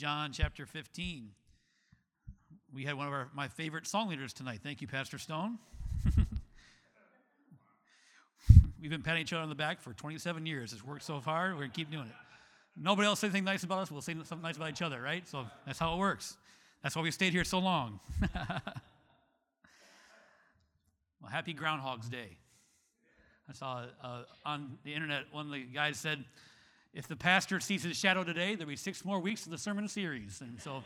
John chapter 15. We had one of my favorite song leaders tonight. Thank you, Pastor Stone. We've been patting each other on the back for 27 years. It's worked so far. We're going to keep doing it. Nobody else say anything nice about us. We'll say something nice about each other, right? So that's how it works. That's why we stayed here so long. Well, happy Groundhog's Day. I saw on the internet one of the guys said, if the pastor sees his shadow today, there'll be 6 more weeks of the sermon series. And so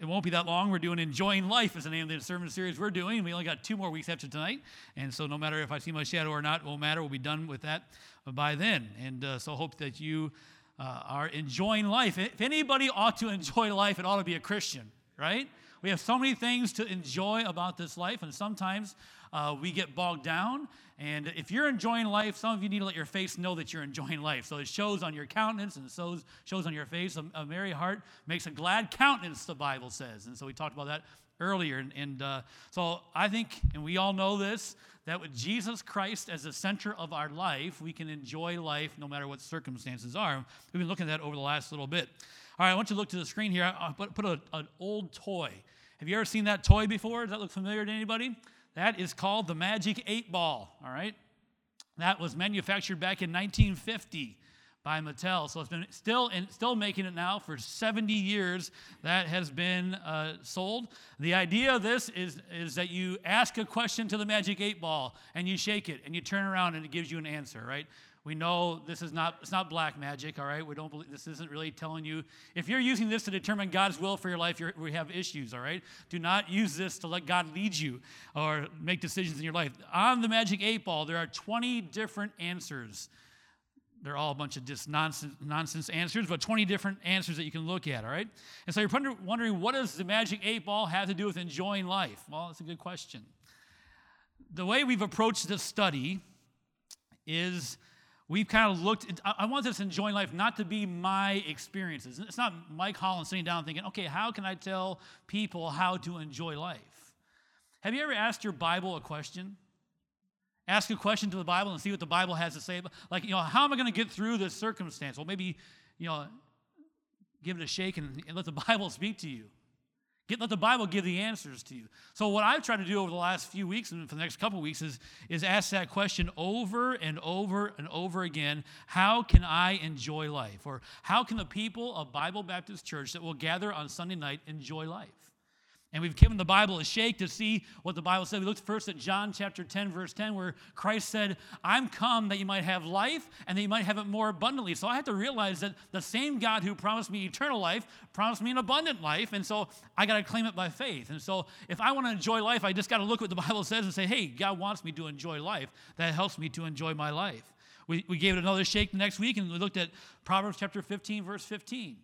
it won't be that long. We're doing Enjoying Life is the name of the sermon series we're doing. We only got 2 more weeks after tonight. And so no matter if I see my shadow or not, it won't matter. We'll be done with that by then. And so hope that you are enjoying life. If anybody ought to enjoy life, it ought to be a Christian, right? We have so many things to enjoy about this life, and sometimes we get bogged down. And if you're enjoying life, some of you need to let your face know that you're enjoying life. So it shows on your countenance and shows on your face. A merry heart makes a glad countenance, the Bible says. And so we talked about that earlier. And so I think, and we all know this, that with Jesus Christ as the center of our life, we can enjoy life no matter what circumstances are. We've been looking at that over the last little bit. All right, I want you to look to the screen here. I put an old toy. Have you ever seen that toy before? Does that look familiar to anybody? That is called the Magic 8-Ball, all right? That was manufactured back in 1950 by Mattel. So it's been still making it now for 70 years that has been sold. The idea of this is that you ask a question to the Magic 8-Ball, and you shake it, and you turn around, and it gives you an answer, right? We know this is not black magic, all right? We don't believe this isn't really telling you. If you're using this to determine God's will for your life, we have issues, all right? Do not use this to let God lead you or make decisions in your life. On the Magic 8-Ball, there are 20 different answers. They're all a bunch of just nonsense answers, but 20 different answers that you can look at, all right? And so you're wondering, what does the Magic 8-Ball have to do with enjoying life? Well, that's a good question. The way we've approached this study is we've kind of looked, I want this enjoying life not to be my experiences. It's not Mike Holland sitting down thinking, okay, how can I tell people how to enjoy life? Have you ever asked your Bible a question? Ask a question to the Bible and see what the Bible has to say. Like, how am I going to get through this circumstance? Well, maybe, give it a shake and let the Bible speak to you. Let the Bible give the answers to you. So what I've tried to do over the last few weeks and for the next couple of weeks is ask that question over and over and over again. How can I enjoy life? Or how can the people of Bible Baptist Church that will gather on Sunday night enjoy life? And we've given the Bible a shake to see what the Bible said. We looked first at John chapter 10, verse 10, where Christ said, I'm come that you might have life and that you might have it more abundantly. So I had to realize that the same God who promised me eternal life promised me an abundant life, and so I got to claim it by faith. And so if I want to enjoy life, I just got to look what the Bible says and say, hey, God wants me to enjoy life. That helps me to enjoy my life. We gave it another shake the next week, and we looked at Proverbs chapter 15, verse 15.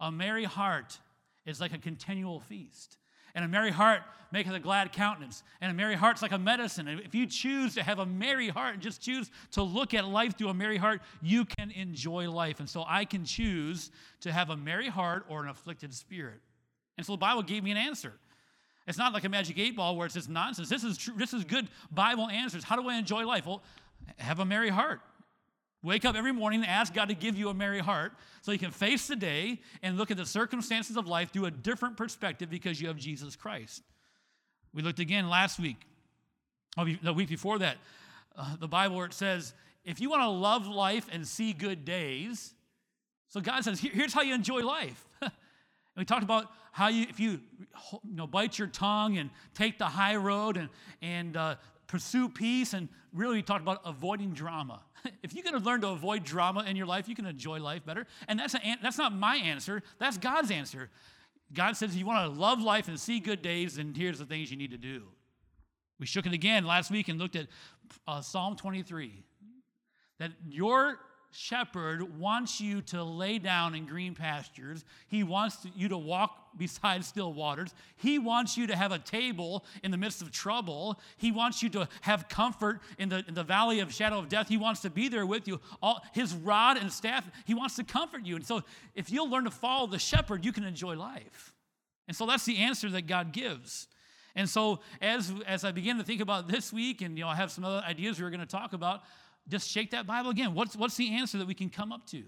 A merry heart is like a continual feast. And a merry heart maketh a glad countenance. And a merry heart's like a medicine. And if you choose to have a merry heart and just choose to look at life through a merry heart, you can enjoy life. And so I can choose to have a merry heart or an afflicted spirit. And so the Bible gave me an answer. It's not like a Magic 8-Ball where it's just nonsense. This is true. This is good Bible answers. How do I enjoy life? Well, have a merry heart. Wake up every morning and ask God to give you a merry heart so you can face the day and look at the circumstances of life through a different perspective because you have Jesus Christ. We looked again last week, or the week before that, the Bible where it says, if you want to love life and see good days, so God says, here's how you enjoy life. And we talked about how if you bite your tongue and take the high road and pursue peace, and really we talked about avoiding drama. If you can learn to avoid drama in your life, you can enjoy life better. And that's not my answer. That's God's answer. God says, if you want to love life and see good days, then here's the things you need to do. We shook it again last week and looked at Psalm 23, that your shepherd wants you to lay down in green pastures. He wants you to walk beside still waters. He wants you to have a table in the midst of trouble. He wants you to have comfort in the valley of shadow of death. He wants to be there with you. His rod and staff, he wants to comfort you. And so if you'll learn to follow the shepherd, you can enjoy life. And so that's the answer that God gives. And so as I begin to think about this week, and I have some other ideas we were going to talk about, just shake that Bible again. What's the answer that we can come up to?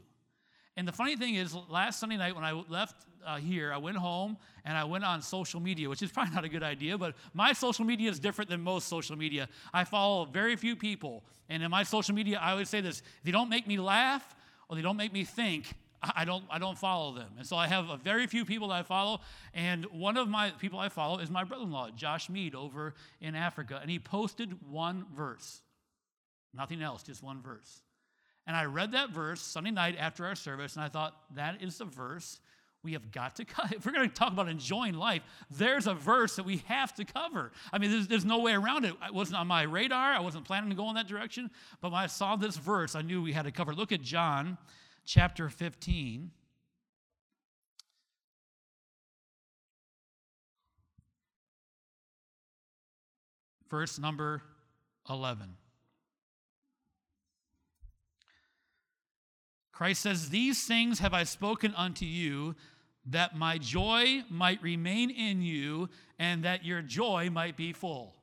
And the funny thing is, last Sunday night when I left here, I went home and I went on social media, which is probably not a good idea, but my social media is different than most social media. I follow very few people. And in my social media, I always say this: if they don't make me laugh or they don't make me think, I don't follow them. And so I have a very few people that I follow. And one of my people I follow is my brother-in-law, Josh Mead, over in Africa. And he posted one verse, nothing else, just one verse. And I read that verse Sunday night after our service, and I thought, that is the verse we have got to cover. If we're going to talk about enjoying life, there's a verse that we have to cover. I mean, there's no way around it. It wasn't on my radar. I wasn't planning to go in that direction. But when I saw this verse, I knew we had to cover it. Look at John chapter 15. Verse number 11. Christ says, "These things have I spoken unto you, that my joy might remain in you, and that your joy might be full."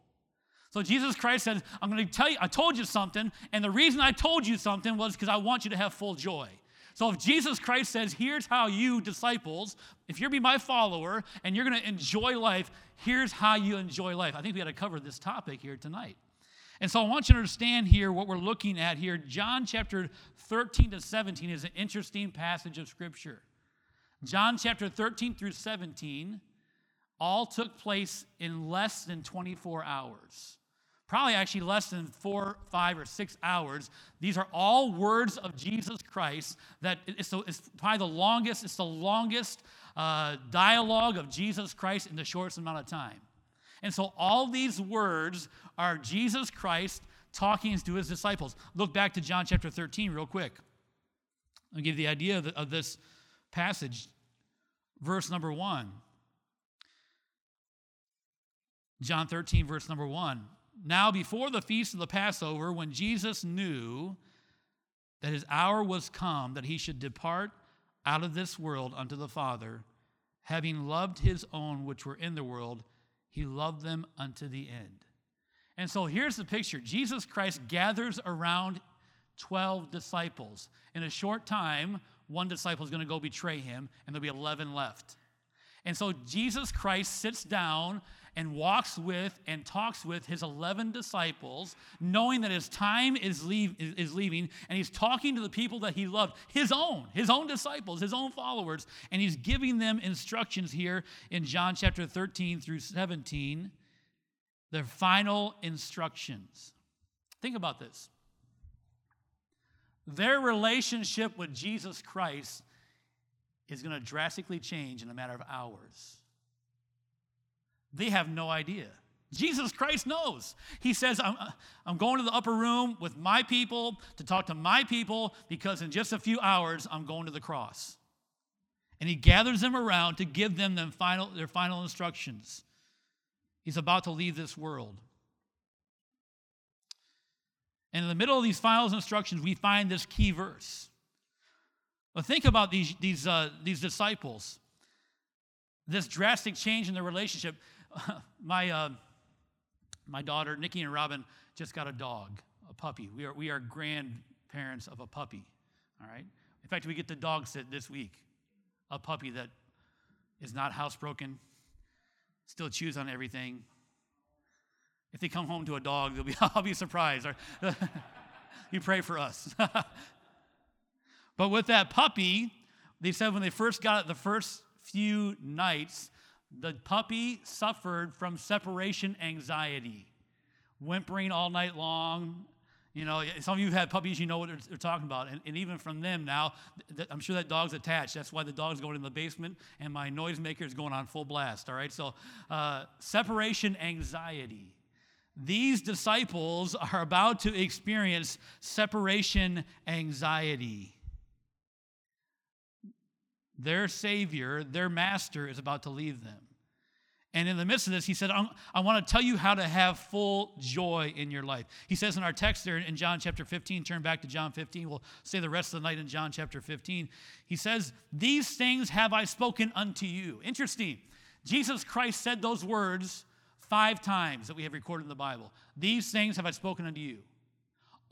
So Jesus Christ said, I'm going to tell you, I told you something, and the reason I told you something was because I want you to have full joy. So if Jesus Christ says, here's how you disciples, if you're be my follower, and you're going to enjoy life, here's how you enjoy life. I think we had to cover this topic here tonight. And so I want you to understand here what we're looking at here. John chapter 13 to 17 is an interesting passage of Scripture. John chapter 13 through 17 all took place in less than 24 hours. Probably actually less than 4, 5, or 6 hours. These are all words of Jesus Christ. It's probably the longest. It's the longest dialogue of Jesus Christ in the shortest amount of time. And so all these words are Jesus Christ talking to his disciples. Look back to John chapter 13 real quick. I'll give you the idea of this passage. Verse number 1. John 13, verse number 1. "Now before the feast of the Passover, when Jesus knew that his hour was come, that he should depart out of this world unto the Father, having loved his own which were in the world, he loved them unto the end." And so here's the picture. Jesus Christ gathers around 12 disciples. In a short time, one disciple is going to go betray him, and there'll be 11 left. And so Jesus Christ sits down and walks with and talks with his 11 disciples, knowing that his time is leaving, and he's talking to the people that he loved, his own disciples, his own followers, and he's giving them instructions here in John chapter 13 through 17, their final instructions. Think about this. Their relationship with Jesus Christ is going to drastically change in a matter of hours. They have no idea. Jesus Christ knows. He says, I'm going to the upper room with my people to talk to my people, because in just a few hours, I'm going to the cross. And he gathers them around to give them their final instructions. He's about to leave this world. And in the middle of these final instructions, we find this key verse. But think about these disciples. This drastic change in their relationship. My daughter, Nikki and Robin, just got a dog, a puppy. We are grandparents of a puppy, all right? In fact, we get the dog sit this week, a puppy that is not housebroken, still chews on everything. If they come home to a dog, I'll be surprised. You pray for us. But with that puppy, they said when they first got it, the first few nights, the puppy suffered from separation anxiety, whimpering all night long. You know, some of you have had puppies, you know what they're talking about. And even from them now, I'm sure that dog's attached. That's why the dog's going in the basement and my noisemaker is going on full blast, all right? So separation anxiety. These disciples are about to experience separation anxiety. Their Savior, their Master, is about to leave them. And in the midst of this, he said, I want to tell you how to have full joy in your life. He says in our text there in John chapter 15, turn back to John 15. We'll stay the rest of the night in John chapter 15. He says, "These things have I spoken unto you." Interesting. Jesus Christ said those words 5 times that we have recorded in the Bible. "These things have I spoken unto you."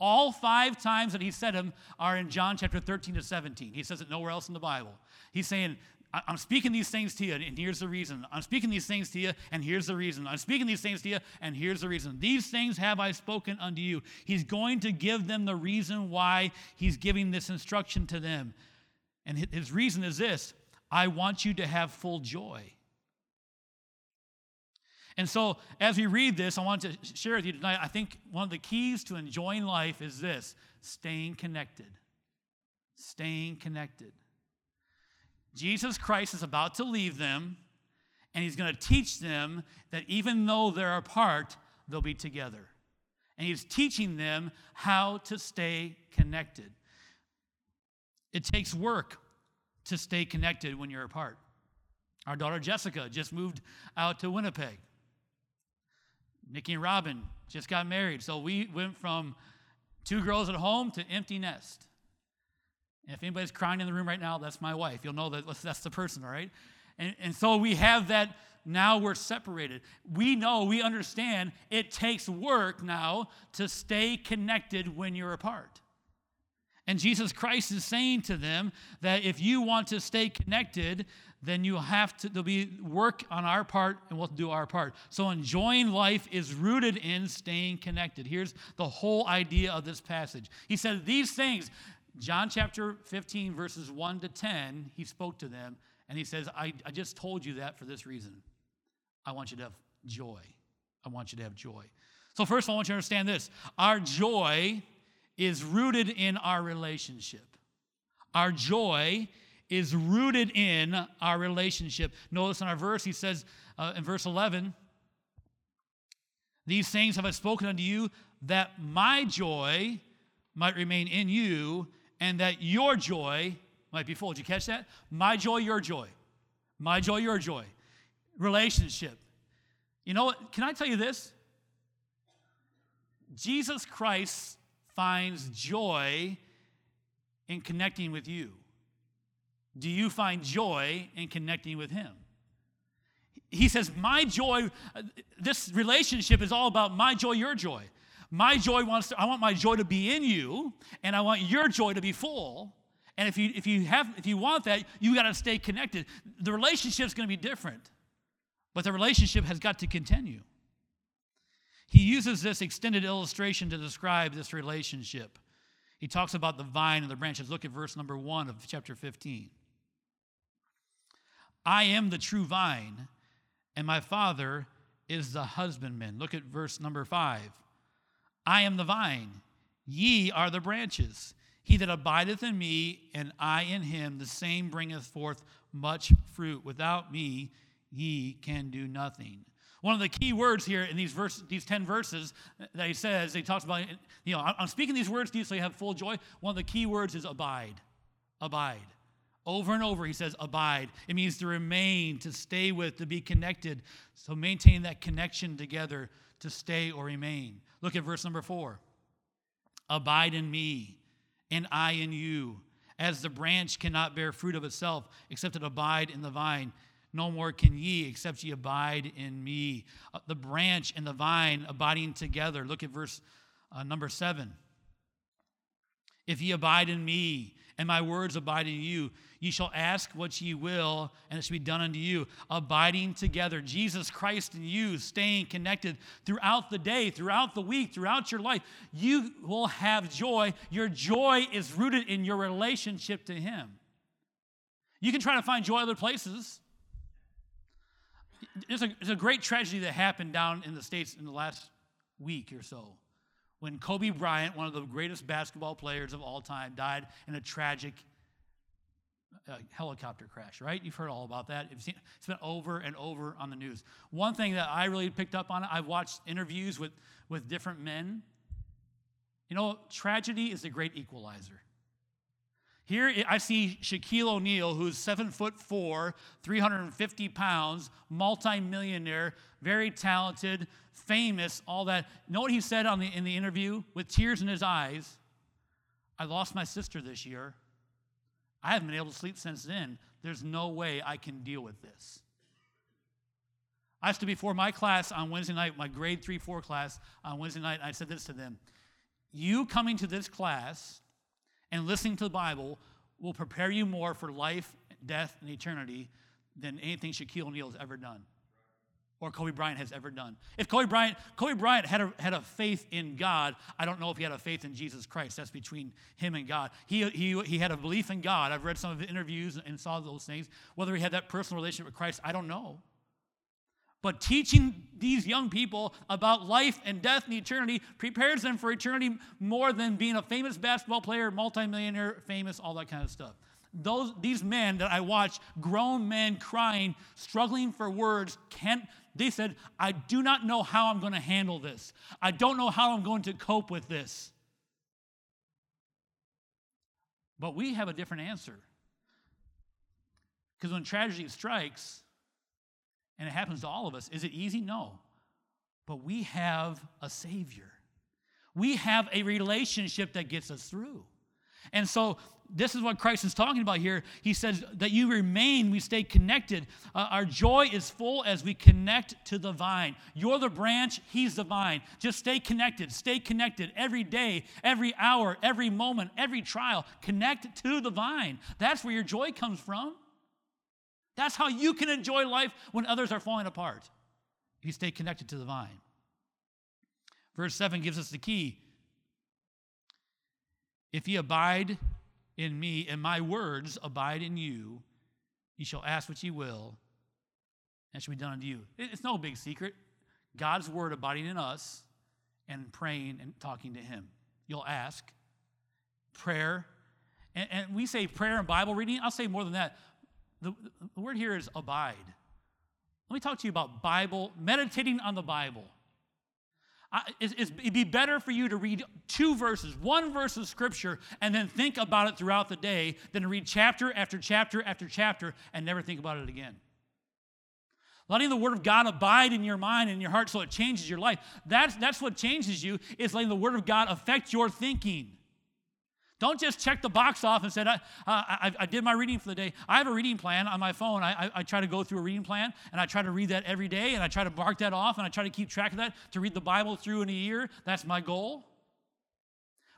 All 5 times that he said them are in John chapter 13 to 17. He says it nowhere else in the Bible. He's saying, I'm speaking these things to you, and here's the reason. I'm speaking these things to you, and here's the reason. I'm speaking these things to you, and here's the reason. These things have I spoken unto you. He's going to give them the reason why he's giving this instruction to them. And his reason is this: I want you to have full joy. And so, as we read this, I want to share with you tonight, I think one of the keys to enjoying life is this: staying connected. Staying connected. Jesus Christ is about to leave them, and he's going to teach them that even though they're apart, they'll be together. And he's teaching them how to stay connected. It takes work to stay connected when you're apart. Our daughter Jessica just moved out to Winnipeg. Nikki and Robin just got married. So we went from 2 girls at home to empty nest. And if anybody's crying in the room right now, that's my wife. You'll know that that's the person, all right? And so we have that. Now we're separated. We know, we understand it takes work now to stay connected when you're apart. And Jesus Christ is saying to them that if you want to stay connected, then you'll have to, there'll be work on our part, and we'll do our part. So enjoying life is rooted in staying connected. Here's the whole idea of this passage. He said these things. John chapter 15, verses 1 to 10, he spoke to them, and he says, I just told you that for this reason. I want you to have joy. I want you to have joy. So first of all, I want you to understand this. Our joy is rooted in our relationship. Our joy is rooted in our relationship. Notice in our verse, he says in verse 11, these things have I spoken unto you, that my joy might remain in you, and that your joy might be full. Did you catch that? My joy, your joy. My joy, your joy. Relationship. You know what? Can I tell you this? Jesus Christ finds joy in connecting with you. Do you find joy in connecting with him? He says, my joy, this relationship is all about my joy, your joy. My joy I want my joy to be in you, and I want your joy to be full. And if you want that, you got to stay connected. The relationship's going to be different, but the relationship has got to continue. He uses this extended illustration to describe this relationship. He talks about the vine and the branches. Look at verse number 1 of chapter 15. I am the true vine, and my Father is the husbandman. Look at verse number 5. I am the vine, ye are the branches. He that abideth in me, and I in him, the same bringeth forth much fruit. Without me, ye can do nothing. One of the key words here in these 10 verses that he says, he talks about, you know, I'm speaking these words to you so you have full joy. One of the key words is abide. Abide. Over and over, he says abide. It means to remain, to stay with, to be connected. So maintain that connection together, to stay or remain. Look at verse number 4. Abide in me, and I in you. As the branch cannot bear fruit of itself, except it abide in the vine, no more can ye, except ye abide in me. The branch and the vine abiding together. Look at verse number 7. If ye abide in me, and my words abide in you, ye shall ask what ye will, and it shall be done unto you. Abiding together. Jesus Christ and you, staying connected throughout the day, throughout the week, throughout your life. You will have joy. Your joy is rooted in your relationship to him. You can try to find joy other places. There's a great tragedy that happened down in the States in the last week or so, when Kobe Bryant, one of the greatest basketball players of all time, died in a tragic helicopter crash, right? You've heard all about that. It's been over and over on the news. One thing that I really picked up on, I've watched interviews with different men. You know, tragedy is the great equalizer. Here I see Shaquille O'Neal, who's 7'4", 350 pounds, multimillionaire, very talented, famous, all that. You know what he said in the interview with tears in his eyes? I lost my sister this year. I haven't been able to sleep since then. There's no way I can deal with this. I stood before my class on Wednesday night, my grade 3-4 class on Wednesday night, and I said this to them. you coming to this class and listening to the Bible will prepare you more for life, death, and eternity than anything Shaquille O'Neal has ever done or Kobe Bryant has ever done. If Kobe Bryant had a faith in God, I don't know if he had a faith in Jesus Christ. That's between him and God. He had a belief in God. I've read some of the interviews and saw those things. Whether he had that personal relationship with Christ, I don't know. But teaching these young people about life and death and eternity prepares them for eternity more than being a famous basketball player, multimillionaire, famous, all that kind of stuff. These men that I watched, grown men crying, struggling for words, they said, I do not know how I'm going to handle this. I don't know how I'm going to cope with this. But we have a different answer. Because when tragedy strikes, and it happens to all of us, is it easy? No. But we have a Savior. We have a relationship that gets us through. And so this is what Christ is talking about here. He says that you remain, we stay connected. Our joy is full as we connect to the vine. You're the branch, he's the vine. Just stay connected every day, every hour, every moment, every trial. Connect to the vine. That's where your joy comes from. That's how you can enjoy life when others are falling apart. If you stay connected to the vine. Verse 7 gives us the key. If ye abide in me, and my words abide in you, ye shall ask what ye will, and it shall be done unto you. It's no big secret. God's word abiding in us, and praying and talking to him. You'll ask. Prayer. And we say prayer and Bible reading. I'll say more than that. The word here is abide. Let me talk to you about Bible, meditating on the Bible. It'd be better for you to read two verses, one verse of Scripture, and then think about it throughout the day than to read chapter after chapter after chapter and never think about it again. Letting the Word of God abide in your mind and your heart so it changes your life. That's what changes you, is letting the Word of God affect your thinking. Don't just check the box off and say, I did my reading for the day. I have a reading plan on my phone. I try to go through a reading plan, and I try to read that every day, and I try to mark that off, and I try to keep track of that to read the Bible through in a year. That's my goal.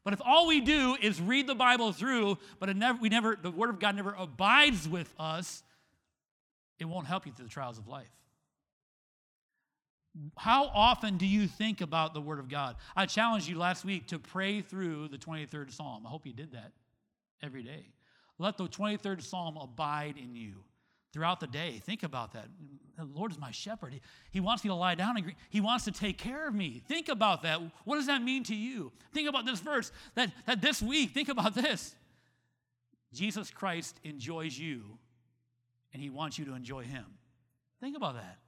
But if all we do is read the Bible through, but the Word of God never abides with us, it won't help you through the trials of life. How often do you think about the Word of God? I challenged you last week to pray through the 23rd Psalm. I hope you did that every day. Let the 23rd Psalm abide in you throughout the day. Think about that. The Lord is my shepherd. He wants me to lie down. He wants to take care of me. Think about that. What does that mean to you? Think about this verse. That this week, think about this. Jesus Christ enjoys you, and he wants you to enjoy him. Think about that.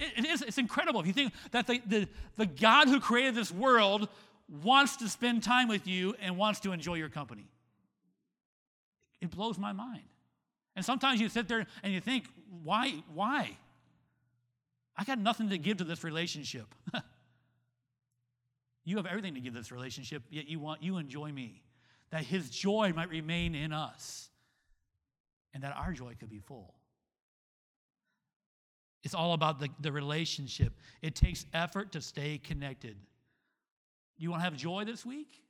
It's incredible if you think that the God who created this world wants to spend time with you and wants to enjoy your company. It blows my mind. And sometimes you sit there and you think, why? I got nothing to give to this relationship. You have everything to give this relationship, yet you enjoy me. That his joy might remain in us and that our joy could be full. It's all about the relationship. It takes effort to stay connected. You want to have joy this week?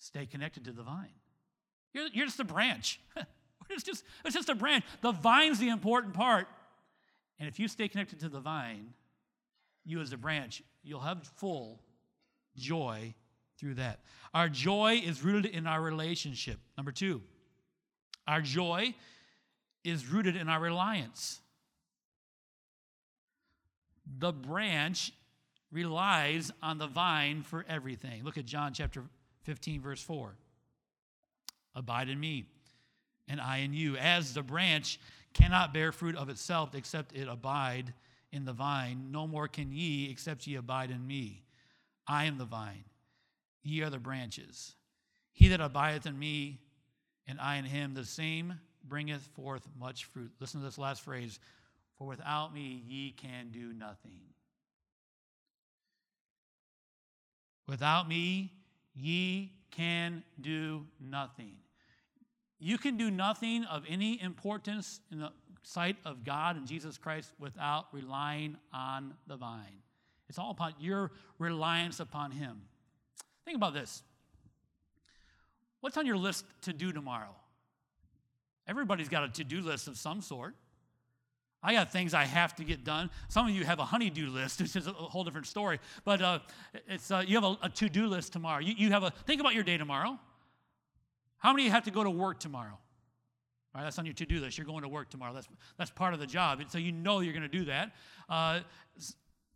Stay connected to the vine. You're just a branch. It's just a branch. The vine's the important part. And if you stay connected to the vine, you as a branch, you'll have full joy through that. Our joy is rooted in our relationship. Number 2, our joy is rooted in our reliance. The branch relies on the vine for everything. Look at John chapter 15, verse 4. Abide in me, and I in you. As the branch cannot bear fruit of itself, except it abide in the vine, no more can ye, except ye abide in me. I am the vine, ye are the branches. He that abideth in me, and I in him, the same bringeth forth much fruit. Listen to this last phrase. For without me, ye can do nothing. Without me, ye can do nothing. You can do nothing of any importance in the sight of God and Jesus Christ without relying on the vine. It's all upon your reliance upon him. Think about this. What's on your list to do tomorrow? Everybody's got a to-do list of some sort. I got things I have to get done. Some of you have a honey-do list, which is a whole different story. But you have a to-do list tomorrow. You have a think about your day tomorrow. How many of you have to go to work tomorrow? All right, that's on your to-do list. You're going to work tomorrow. That's part of the job, and so you know you're going to do that.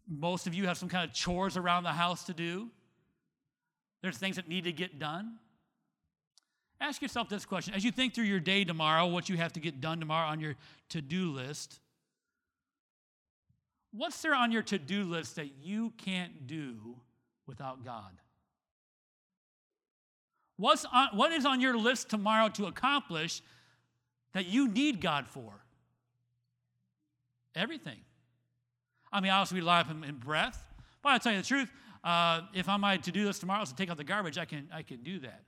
Most of you have some kind of chores around the house to do. There's things that need to get done. Ask yourself this question. As you think through your day tomorrow, what you have to get done tomorrow on your to-do list, what's there on your to-do list that you can't do without God? What is on your list tomorrow to accomplish that you need God for? Everything. I mean, obviously we rely on Him in breath. But I'll tell you the truth, if I'm my to-do list tomorrow is to take out the garbage, I can do that.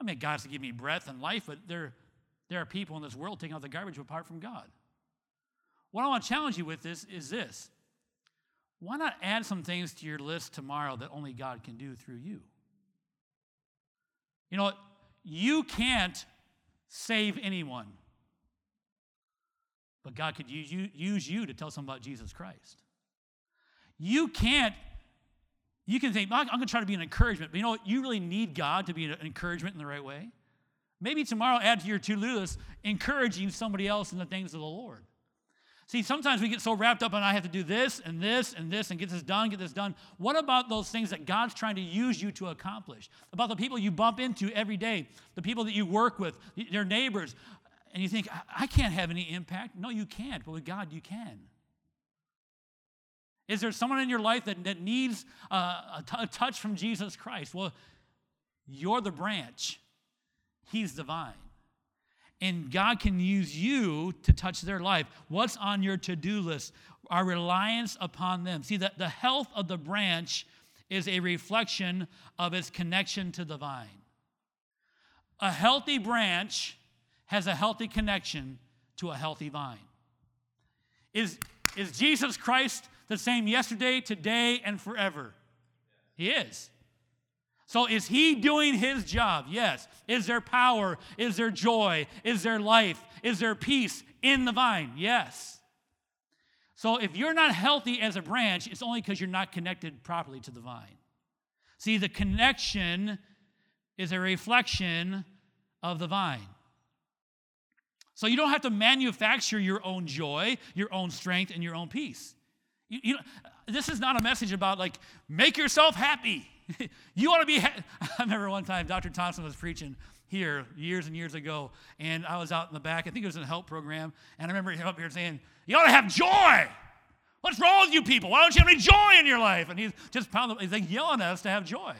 I mean, God's to give me breath and life, but there are people in this world taking out the garbage apart from God. What I want to challenge you with is this. Why not add some things to your list tomorrow that only God can do through you? You know, you can't save anyone, but God could use you to tell someone about Jesus Christ. You can think, I'm going to try to be an encouragement, but you know what? You really need God to be an encouragement in the right way. Maybe tomorrow add to your to-do list encouraging somebody else in the things of the Lord. See, sometimes we get so wrapped up on I have to do this and this and this and get this done. What about those things that God's trying to use you to accomplish? About the people you bump into every day, the people that you work with, their neighbors, and you think, I can't have any impact. No, you can't, but with God you can. Is there someone in your life that needs a touch from Jesus Christ? Well, you're the branch. He's the vine. And God can use you to touch their life. What's on your to-do list? Our reliance upon them. See, the health of the branch is a reflection of its connection to the vine. A healthy branch has a healthy connection to a healthy vine. Is Jesus Christ the same yesterday, today, and forever? He is. So is he doing his job? Yes. Is there power? Is there joy? Is there life? Is there peace in the vine? Yes. So if you're not healthy as a branch, it's only because you're not connected properly to the vine. See, the connection is a reflection of the vine. So you don't have to manufacture your own joy, your own strength, and your own peace. You know, this is not a message about, like, make yourself happy. You want to be happy. I remember one time Dr. Thompson was preaching here years and years ago, and I was out in the back. I think it was in a help program, and I remember him up here saying, you ought to have joy. What's wrong with you people? Why don't you have any joy in your life? And he's like yelling at us to have joy.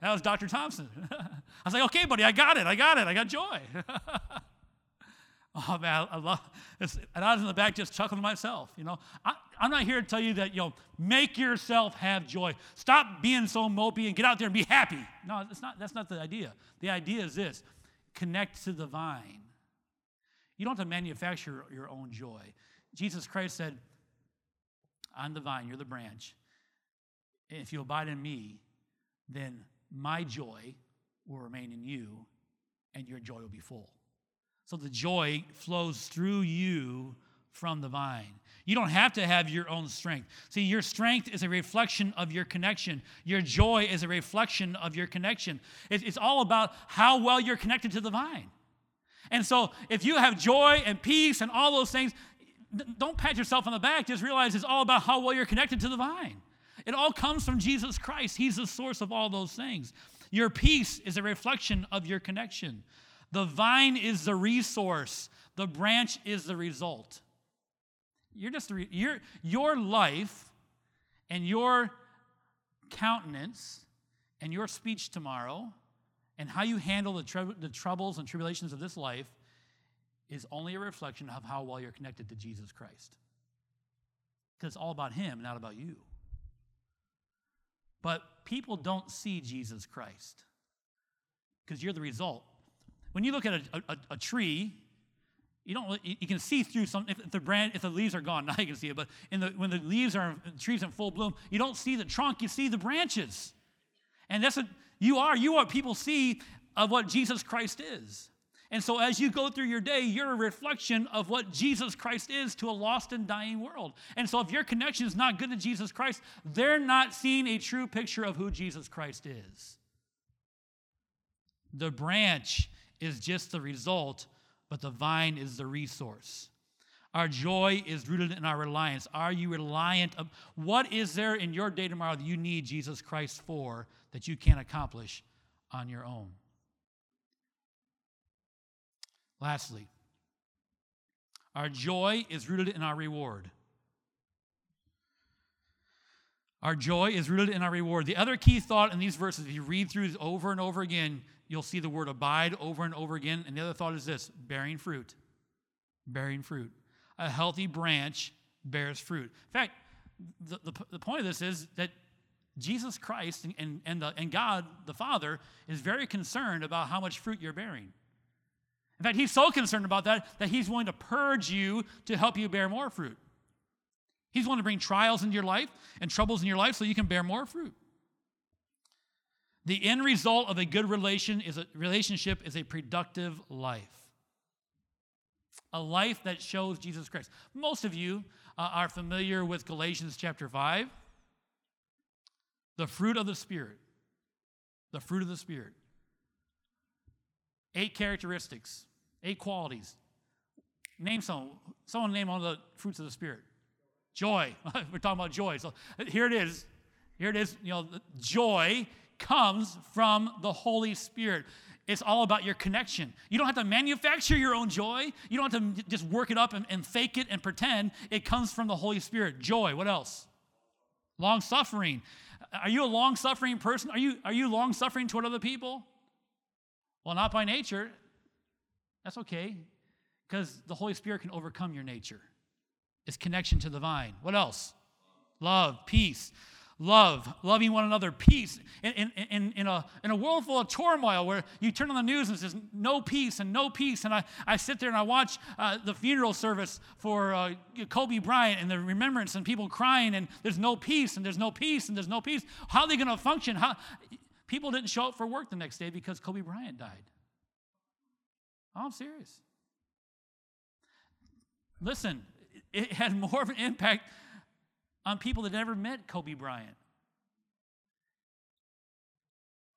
That was Dr. Thompson. I was like, okay, buddy, I got it. I got joy. Oh, man, I love this. And I was in the back just chuckling to myself, you know. I'm not here to tell you that, you know, make yourself have joy. Stop being so mopey and get out there and be happy. No, that's not the idea. The idea is this. Connect to the vine. You don't have to manufacture your own joy. Jesus Christ said, I'm the vine, you're the branch. If you abide in me, then my joy will remain in you and your joy will be full. So the joy flows through you from the vine. You don't have to have your own strength. See, your strength is a reflection of your connection. Your joy is a reflection of your connection. It's all about how well you're connected to the vine. And so if you have joy and peace and all those things, don't pat yourself on the back. Just realize it's all about how well you're connected to the vine. It all comes from Jesus Christ. He's the source of all those things. Your peace is a reflection of your connection. The vine is the resource. The branch is the result. Your life and your countenance and your speech tomorrow and how you handle the troubles and tribulations of this life is only a reflection of how well you're connected to Jesus Christ. Because it's all about him, not about you. But people don't see Jesus Christ because you're the result. When you look at a tree, you can see through some. If the leaves are gone, now you can see it. But when the leaves are trees in full bloom, you don't see the trunk; you see the branches. And that's what you are. You are what people see of what Jesus Christ is. And so as you go through your day, you're a reflection of what Jesus Christ is to a lost and dying world. And so if your connection is not good to Jesus Christ, they're not seeing a true picture of who Jesus Christ is. The branch is just the result, but the vine is the resource. Our joy is rooted in our reliance. Are you reliant? What is there in your day tomorrow that you need Jesus Christ for that you can't accomplish on your own? Lastly, our joy is rooted in our reward. Our joy is rooted in our reward. The other key thought in these verses, if you read through over and over again, you'll see the word abide over and over again. And the other thought is this, bearing fruit. Bearing fruit. A healthy branch bears fruit. In fact, the point of this is that Jesus Christ and God the Father is very concerned about how much fruit you're bearing. In fact, he's so concerned about that he's willing to purge you to help you bear more fruit. He's willing to bring trials into your life and troubles in your life so you can bear more fruit. The end result of a good relationship is a productive life. A life that shows Jesus Christ. Most of you are familiar with Galatians chapter 5. The fruit of the Spirit. The fruit of the Spirit. 8 characteristics. 8 qualities. Name someone. Someone name all the fruits of the Spirit. Joy. We're talking about joy. So here it is. Here it is. You know, joy comes from the Holy Spirit. It's all about your connection. You don't have to manufacture your own joy. You don't have to just work it up and fake it and pretend. It comes from the Holy Spirit. Joy. What else? Long-suffering. Are you a long-suffering person? Are you long-suffering toward other people? Well, not by nature. That's okay, because the Holy Spirit can overcome your nature. It's connection to the vine. What else? Love, peace. Loving one another, peace. In a world full of turmoil where you turn on the news and it says no peace and no peace, and I sit there and I watch the funeral service for Kobe Bryant and the remembrance and people crying and there's no peace and there's no peace and there's no peace. How are they going to function? People didn't show up for work the next day because Kobe Bryant died. I'm serious. Listen, it had more of an impact on people that never met Kobe Bryant.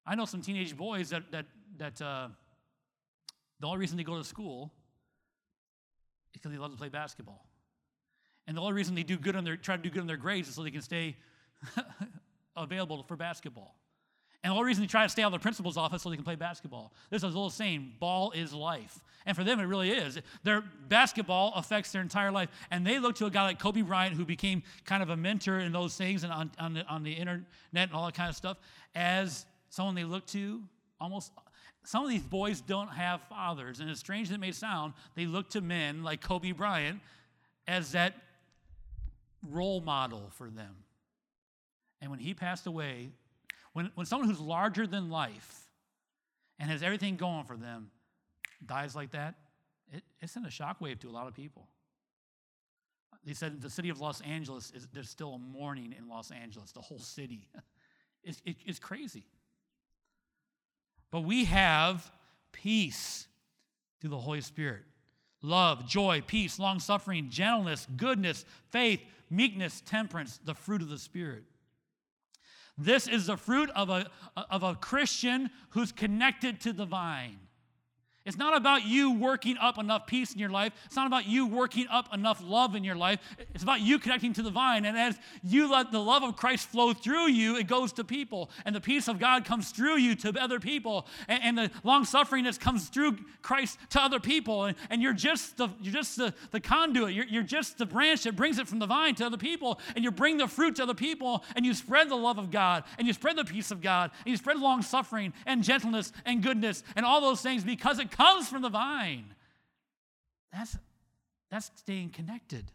I know some teenage boys that the only reason they go to school is because they love to play basketball, and the only reason they try to do good on their grades is so they can stay available for basketball. And the only reason they try to stay out of the principal's office so they can play basketball. There's a little saying, ball is life. And for them, it really is. Their basketball affects their entire life. And they look to a guy like Kobe Bryant, who became kind of a mentor in those things and on the internet and all that kind of stuff, as someone they look to. Almost some of these boys don't have fathers. And as strange as it may sound, they look to men like Kobe Bryant as that role model for them. And when he passed away, when someone who's larger than life and has everything going for them dies like that, it sends a shockwave to a lot of people. They said the city of Los Angeles, there's still a mourning in Los Angeles, the whole city. It's crazy. But we have peace through the Holy Spirit. Love, joy, peace, long-suffering, gentleness, goodness, faith, meekness, temperance, the fruit of the Spirit. This is the fruit of a Christian who's connected to the vine. It's not about you working up enough peace in your life. It's not about you working up enough love in your life. It's about you connecting to the vine. And as you let the love of Christ flow through you, it goes to people. And the peace of God comes through you to other people. And the long-sufferingness comes through Christ to other people. And you're just the conduit. You're just the branch that brings it from the vine to other people. And you bring the fruit to other people. And you spread the love of God. And you spread the peace of God. And you spread long-suffering and gentleness and goodness and all those things because it comes from the vine. That's staying connected.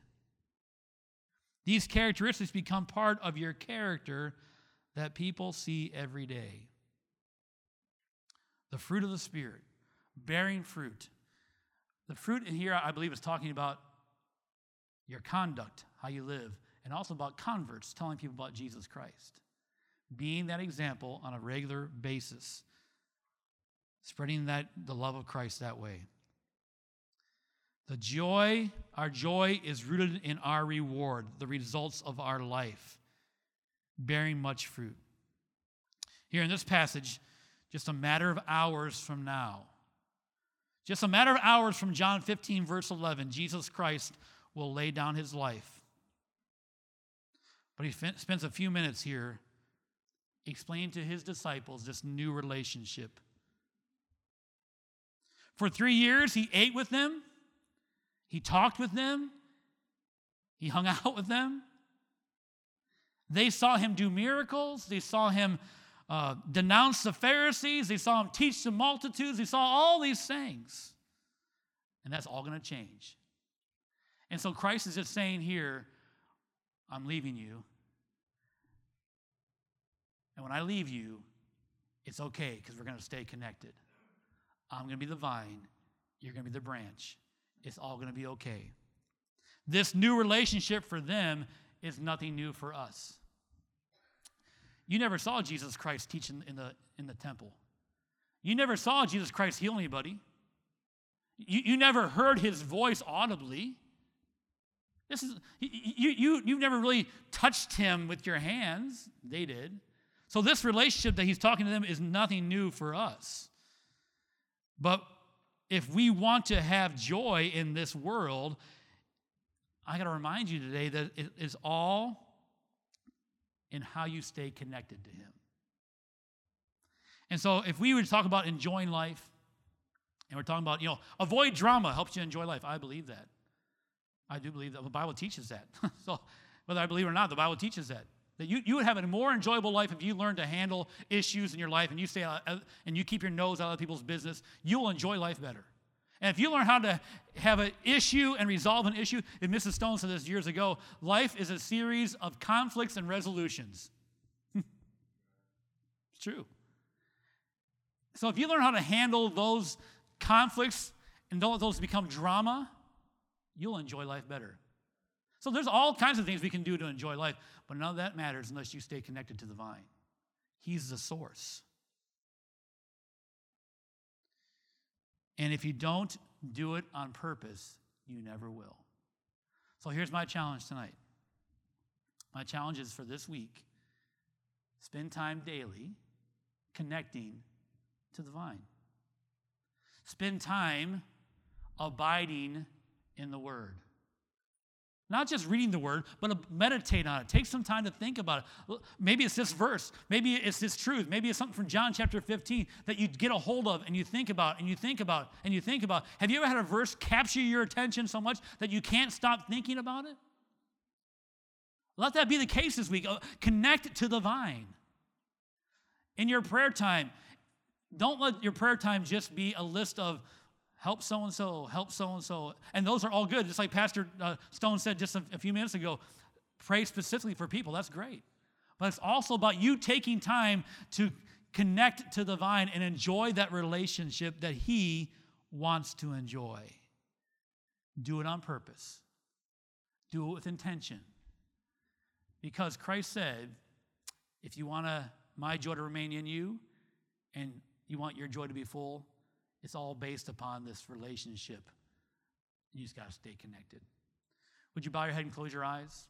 These characteristics become part of your character that people see every day. The fruit of the Spirit, bearing fruit. The fruit in here, I believe, is talking about your conduct, how you live, and also about converts, telling people about Jesus Christ. being that example on a regular basis, spreading that the love of Christ that way. Our joy is rooted in our reward, the results of our life, bearing much fruit. Here in this passage, just a matter of hours from now, just a matter of hours from John 15, verse 11, Jesus Christ will lay down his life. But he spends a few minutes here explaining to his disciples this new relationship. For 3 years, he ate with them. He talked with them. He hung out with them. They saw him do miracles. They saw him denounce the Pharisees. They saw him teach the multitudes. They saw all these things. And that's all going to change. And so Christ is just saying here, I'm leaving you. And when I leave you, it's okay because we're going to stay connected. I'm going to be the vine. You're going to be the branch. It's all going to be okay. This new relationship for them is nothing new for us. You never saw Jesus Christ teaching in the temple. You never saw Jesus Christ heal anybody. You never heard his voice audibly. This is you've never really touched him with your hands. They did. So this relationship that he's talking to them is nothing new for us. But if we want to have joy in this world, I got to remind you today that it is all in how you stay connected to him. And so if we were to talk about enjoying life, and we're talking about, avoid drama helps you enjoy life. I believe that. I do believe that the Bible teaches that. So whether I believe it or not, the Bible teaches that. That you would have a more enjoyable life if you learn to handle issues in your life and you stay out, and you keep your nose out of people's business. You'll enjoy life better. And if you learn how to have an issue and resolve an issue, and Mrs. Stone said this years ago, life is a series of conflicts and resolutions. It's true. So if you learn how to handle those conflicts and don't let those become drama, you'll enjoy life better. So there's all kinds of things we can do to enjoy life, but none of that matters unless you stay connected to the vine. He's the source. And if you don't do it on purpose, you never will. So here's my challenge tonight. My challenge is for this week, spend time daily connecting to the vine. Spend time abiding in the Word. Not just reading the Word, but meditate on it. Take some time to think about it. Maybe it's this verse. Maybe it's this truth. Maybe it's something from John chapter 15 that you get a hold of and you think about and you think about and you think about. Have you ever had a verse capture your attention so much that you can't stop thinking about it? Let that be the case this week. Connect to the vine. In your prayer time, don't let your prayer time just be a list of help so-and-so. And those are all good. Just like Pastor Stone said just a few minutes ago, pray specifically for people. That's great. But it's also about you taking time to connect to the vine and enjoy that relationship that he wants to enjoy. Do it on purpose. Do it with intention. Because Christ said, if you want my joy to remain in you and you want your joy to be full, it's all based upon this relationship. You just got to stay connected. Would you bow your head and close your eyes?